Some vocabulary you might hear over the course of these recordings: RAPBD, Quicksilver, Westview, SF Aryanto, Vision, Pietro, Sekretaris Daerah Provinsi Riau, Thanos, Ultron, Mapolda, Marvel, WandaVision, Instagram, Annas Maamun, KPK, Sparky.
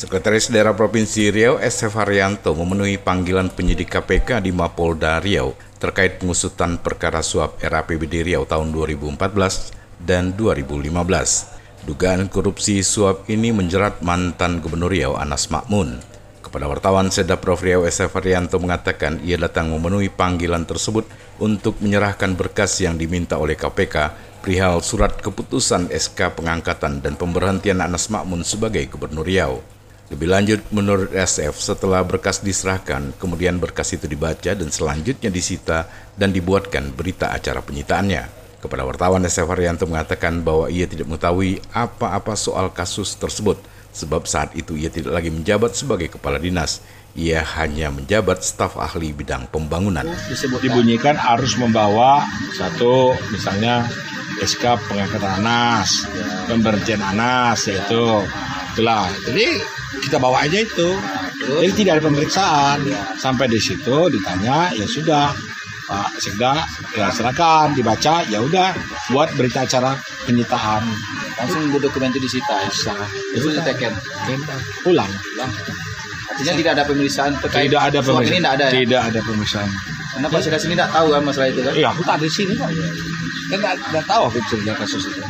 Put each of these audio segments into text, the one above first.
Sekretaris Daerah Provinsi Riau SF Aryanto memenuhi panggilan penyidik KPK di Mapolda Riau terkait pengusutan perkara suap RAPBD Riau tahun 2014 dan 2015. Dugaan korupsi suap ini menjerat mantan Gubernur Riau Annas Maamun. Kepada wartawan Sedaprov Riau SF Aryanto mengatakan ia datang memenuhi panggilan tersebut untuk menyerahkan berkas yang diminta oleh KPK perihal surat keputusan SK pengangkatan dan pemberhentian Annas Maamun sebagai Gubernur Riau. Lebih lanjut, menurut SF, setelah berkas diserahkan, kemudian berkas itu dibaca dan selanjutnya disita dan dibuatkan berita acara penyitaannya. Kepada wartawan, SF Aryanto mengatakan bahwa ia tidak mengetahui apa-apa soal kasus tersebut, sebab saat itu ia tidak lagi menjabat sebagai kepala dinas. Ia hanya menjabat staf ahli bidang pembangunan. Dibunyikan harus membawa satu, misalnya SK pengangkatan Annas, pemberhentian Annas, yaitu itulah. Jadi kita bawa aja itu, jadi tidak ada pemeriksaan. Sampai di situ ditanya, ya sudah, Pak Sekda, ya silakan dibaca, ya udah, buat berita acara penyitaan. Langsung dokumen itu disita, itu diteken, pulang. Artinya tidak ada pemeriksaan terkait. Tidak ada pemeriksaan. Ini tidak ada. Ya? Tidak ada pemeriksaan. Karena Pak Sekda sini tidak tahu kan masalah itu kan? Iya, aku tak ada di sini kan. Kan tidak tahu aku cerita kasus itu.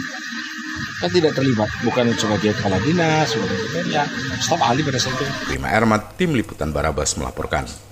Kan tidak terlibat, bukan sebagai kepala dinas, sebagai staf ahli pada saat itu. Tim Liputan Barabas melaporkan.